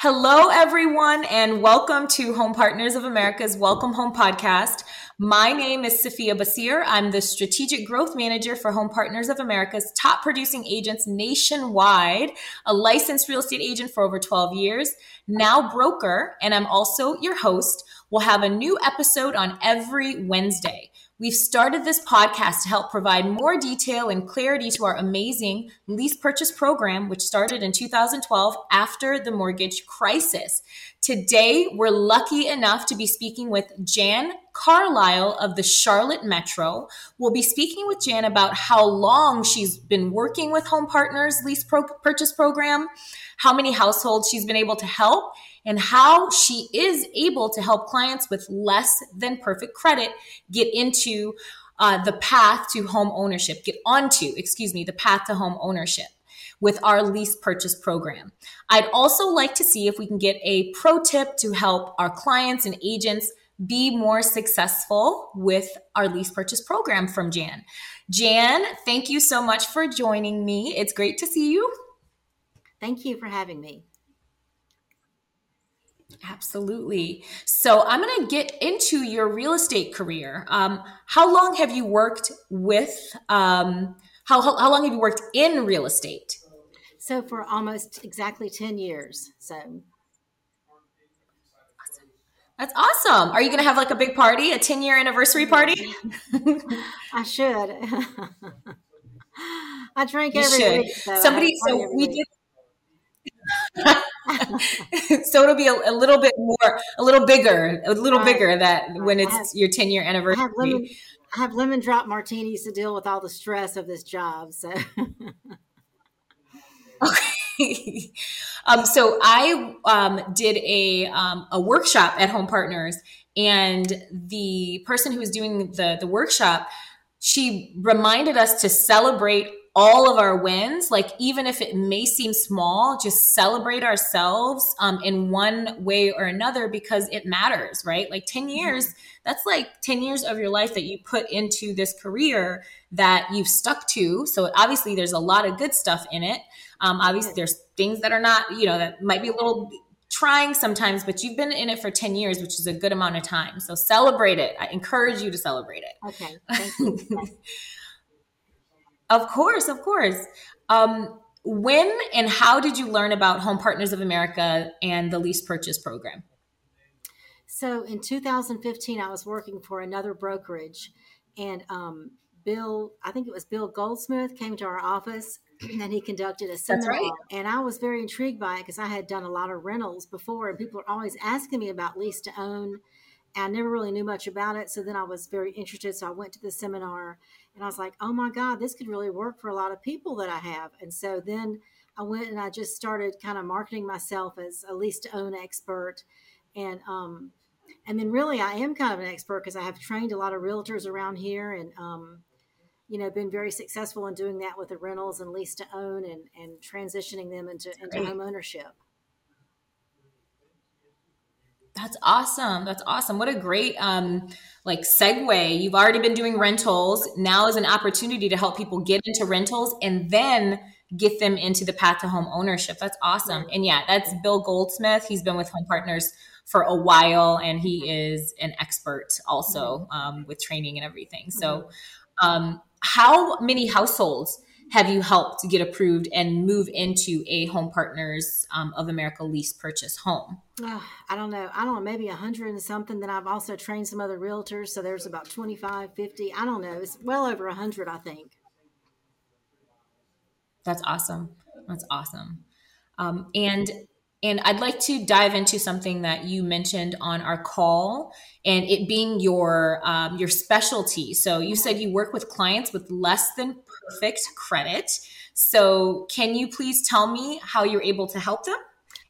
Hello, everyone, and welcome to Home Partners of America's Welcome Home podcast. My name is Safiyah Basir. I'm the Strategic Growth Manager for Home Partners of America's top producing agents nationwide, a licensed real estate agent for over 12 years, now broker, and I'm also your host. We'll have a new episode on every Wednesday. We've started this podcast to help provide more detail and clarity to our amazing lease purchase program, which started in 2012 after the mortgage crisis. Today, we're lucky enough to be speaking with Jan Carlisle of the Charlotte Metro. We'll be speaking with Jan about how long she's been working with Home Partners Lease Purchase Program, how many households she's been able to help, and how she is able to help clients with less than perfect credit get into the path to home ownership, the path to home ownership with our lease purchase program. I'd also like to see if we can get a pro tip to help our clients and agents be more successful with our lease purchase program from Jan. Jan, thank you so much for joining me. It's great to see you. Thank you for having me. Absolutely. So I'm going to get into your real estate career. How long have you worked with, how long have you worked in real estate? So for almost exactly 10 years. So awesome. That's awesome. Are you going to have like a big party, a 10-year anniversary party? I should. I drink you every should. Week. So we did. So it'll be a little bit more, a little bigger that when it's your 10-year anniversary. I have lemon drop martinis to deal with all the stress of this job. So, okay. So I did a workshop at Home Partners, and the person who was doing the workshop, she reminded us to celebrate all of our wins, like even if it may seem small, just celebrate ourselves in one way or another, because it matters, right? Like 10 years, that's like 10 years of your life that you put into this career that you've stuck to. So obviously there's a lot of good stuff in it. Obviously there's things that are not, that might be a little trying sometimes, but you've been in it for 10 years, which is a good amount of time. So celebrate it. I encourage you to celebrate it. Okay. Thank you. Of course. When and how did you learn about Home Partners of America and the lease purchase program? So in 2015, I was working for another brokerage, and Bill Goldsmith came to our office and he conducted a seminar. That's right. And I was very intrigued by it because I had done a lot of rentals before, and people are always asking me about lease to own. I never really knew much about it. So then I was very interested. So I went to the seminar and I was like, oh my God, this could really work for a lot of people that I have. And so then I went and I just started kind of marketing myself as a lease to own expert. And then really I am kind of an expert because I have trained a lot of realtors around here and, been very successful in doing that with the rentals and lease to own and transitioning them into home ownership. That's awesome. What a great segue. You've already been doing rentals. Now is an opportunity to help people get into rentals and then get them into the path to home ownership. That's awesome. And yeah, that's Bill Goldsmith. He's been with Home Partners for a while, and he is an expert also with training and everything. So how many households have you helped get approved and move into a Home Partners of America lease purchase home? Oh, I don't know. Maybe 100 and something. Then I've also trained some other realtors. So there's about 25, 50. I don't know. It's well over 100, I think. That's awesome. And I'd like to dive into something that you mentioned on our call, and it being your specialty. So you said you work with clients with less than perfect credit. So can you please tell me how you're able to help them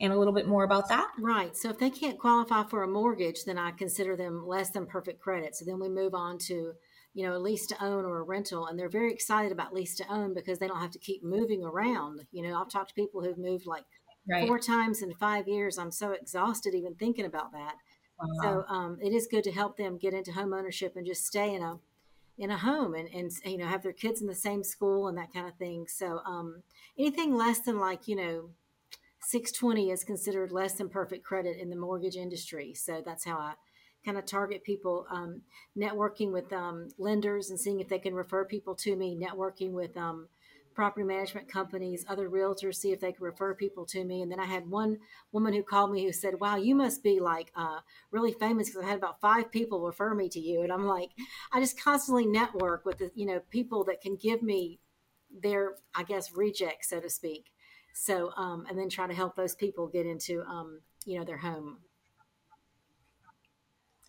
and a little bit more about that? Right. So if they can't qualify for a mortgage, then I consider them less than perfect credit. So then we move on to, a lease to own or a rental. And they're very excited about lease to own because they don't have to keep moving around. I've talked to people who've moved like 4 times in 5 years. I'm so exhausted even thinking about that. Wow. So it is good to help them get into home ownership and just stay in a home and have their kids in the same school and that kind of thing. So anything less than 620 is considered less than perfect credit in the mortgage industry. So that's how I kind of target people, networking with lenders and seeing if they can refer people to me, networking with property management companies, other realtors, see if they can refer people to me. And then I had one woman who called me who said, wow, you must be like really famous because I had about 5 people refer me to you. And I'm like, I just constantly network with the, you know, people that can give me their, I guess, rejects, so to speak. So, and then try to help those people get into, you know, their home.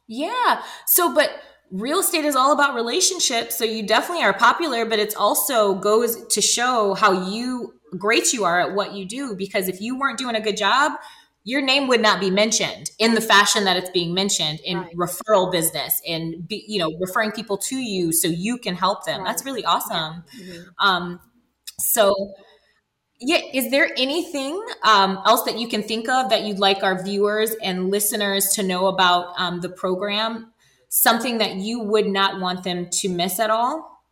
Yeah. So, but real estate is all about relationships. So you definitely are popular, but it's also goes to show how great you are at what you do, because if you weren't doing a good job, your name would not be mentioned in the fashion that it's being mentioned in referral business and, you know, referring people to you so you can help them. Right. That's really awesome. Yeah. Mm-hmm. So yeah. Is there anything else that you can think of that you'd like our viewers and listeners to know about the program? Something that you would not want them to miss at all?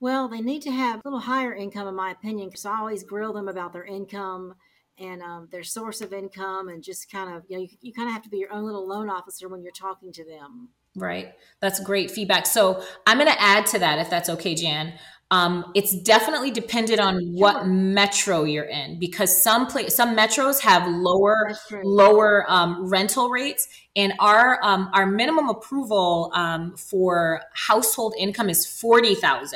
Well, they need to have a little higher income, in my opinion, because I always grill them about their income and their source of income, and just kind of, you know, you kind of have to be your own little loan officer when you're talking to them. Right. That's great feedback. So I'm going to add to that, if that's okay, Jan. It's definitely dependent on what metro you're in, because some metros have lower rental rates, and our minimum approval for household income is $40,000.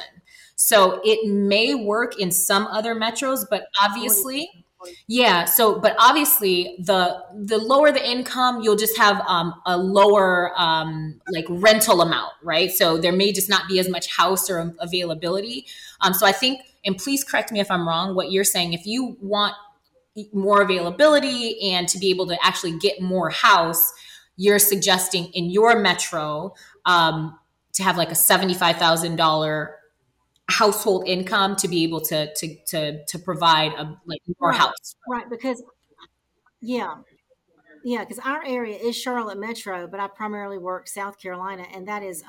So it may work in some other metros, but obviously, the lower the income, you'll just have a lower like rental amount, right? So there may just not be as much house or availability. So I think, and please correct me if I'm wrong, what you're saying, if you want more availability and to be able to actually get more house, you're suggesting in your metro to have like a $75,000 household income to be able to provide a like more house. Right. Because because our area is Charlotte Metro, but I primarily work South Carolina, and that is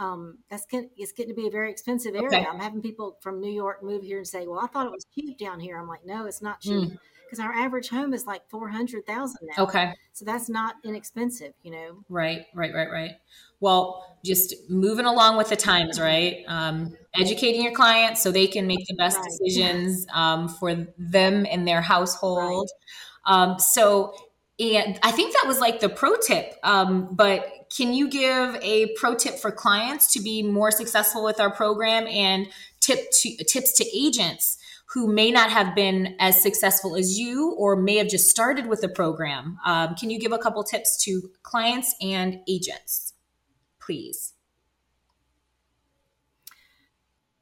it's getting to be a very expensive area. Okay. I'm having people from New York move here and say, well, I thought it was cheap down here. I'm like, no, it's not cheap, because our average home is like $400,000 now. Okay. So that's not inexpensive, you know? Right. Well, just moving along with the times, right? Educating your clients so they can make the best decisions for them and their household. Right. And I think that was like the pro tip, but can you give a pro tip for clients to be more successful with our program, and tips to agents who may not have been as successful as you or may have just started with the program? Can you give a couple tips to clients and agents, please?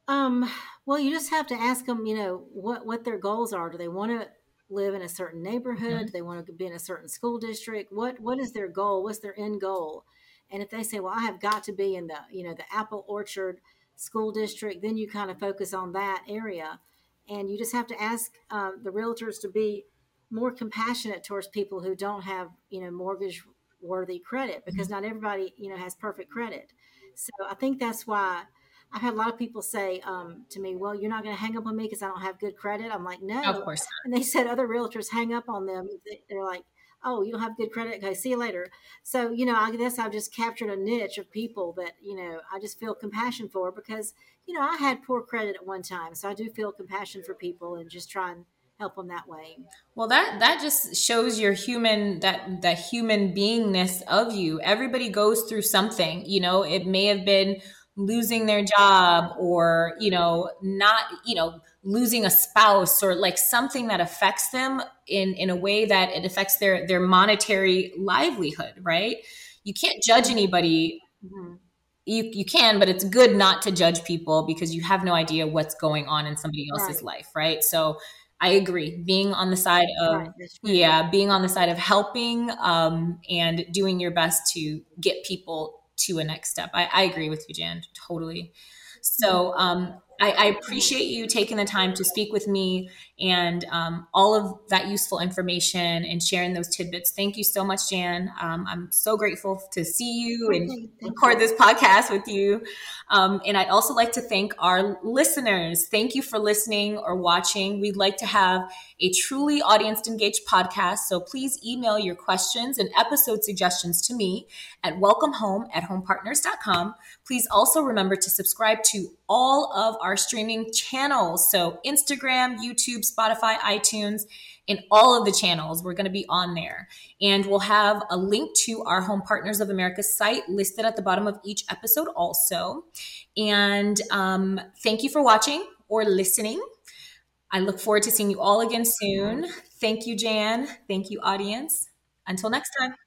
Well, you just have to ask them, you know, what their goals are. Do they want to live in a certain neighborhood? Mm-hmm. Do they want to be in a certain school district? What is their goal? What's their end goal? And if they say, well, I have got to be in the, you know, the Apple Orchard School District, then you kind of focus on that area. And you just have to ask the realtors to be more compassionate towards people who don't have, you know, mortgage worthy credit, because not everybody, you know, has perfect credit. So I think that's why I've had a lot of people say to me, well, you're not going to hang up on me because I don't have good credit. I'm like, no, of course not. And they said other realtors hang up on them. They're like, oh, you don't have good credit. Okay, see you later. So, you know, I guess I've just captured a niche of people that, you know, I just feel compassion for, because, you know, I had poor credit at one time. So I do feel compassion for people and just try and help them that way. Well, that just shows your human, that human beingness of you. Everybody goes through something, you know. It may have been losing their job, or, you know, not, you know, losing a spouse, or like something that affects them in a way that it affects their monetary livelihood, right? You can't judge anybody. Mm-hmm. You can, but it's good not to judge people, because you have no idea what's going on in somebody else's life, right? So I agree. Being on the side of, being on the side of helping and doing your best to get people to a next step. I agree with you, Jan, totally. So I appreciate you taking the time to speak with me and all of that useful information and sharing those tidbits. Thank you so much, Jan. I'm so grateful to see you and record this podcast with you. And I'd also like to thank our listeners. Thank you for listening or watching. We'd like to have a truly audience-engaged podcast, so please email your questions and episode suggestions to me at welcomehome@homepartners.com. Please also remember to subscribe to all of our streaming channels, so Instagram, YouTube, Spotify, iTunes, and all of the channels. We're going to be on there. And we'll have a link to our Home Partners of America site listed at the bottom of each episode also. And thank you for watching or listening. I look forward to seeing you all again soon. Thank you, Jan. Thank you, audience. Until next time.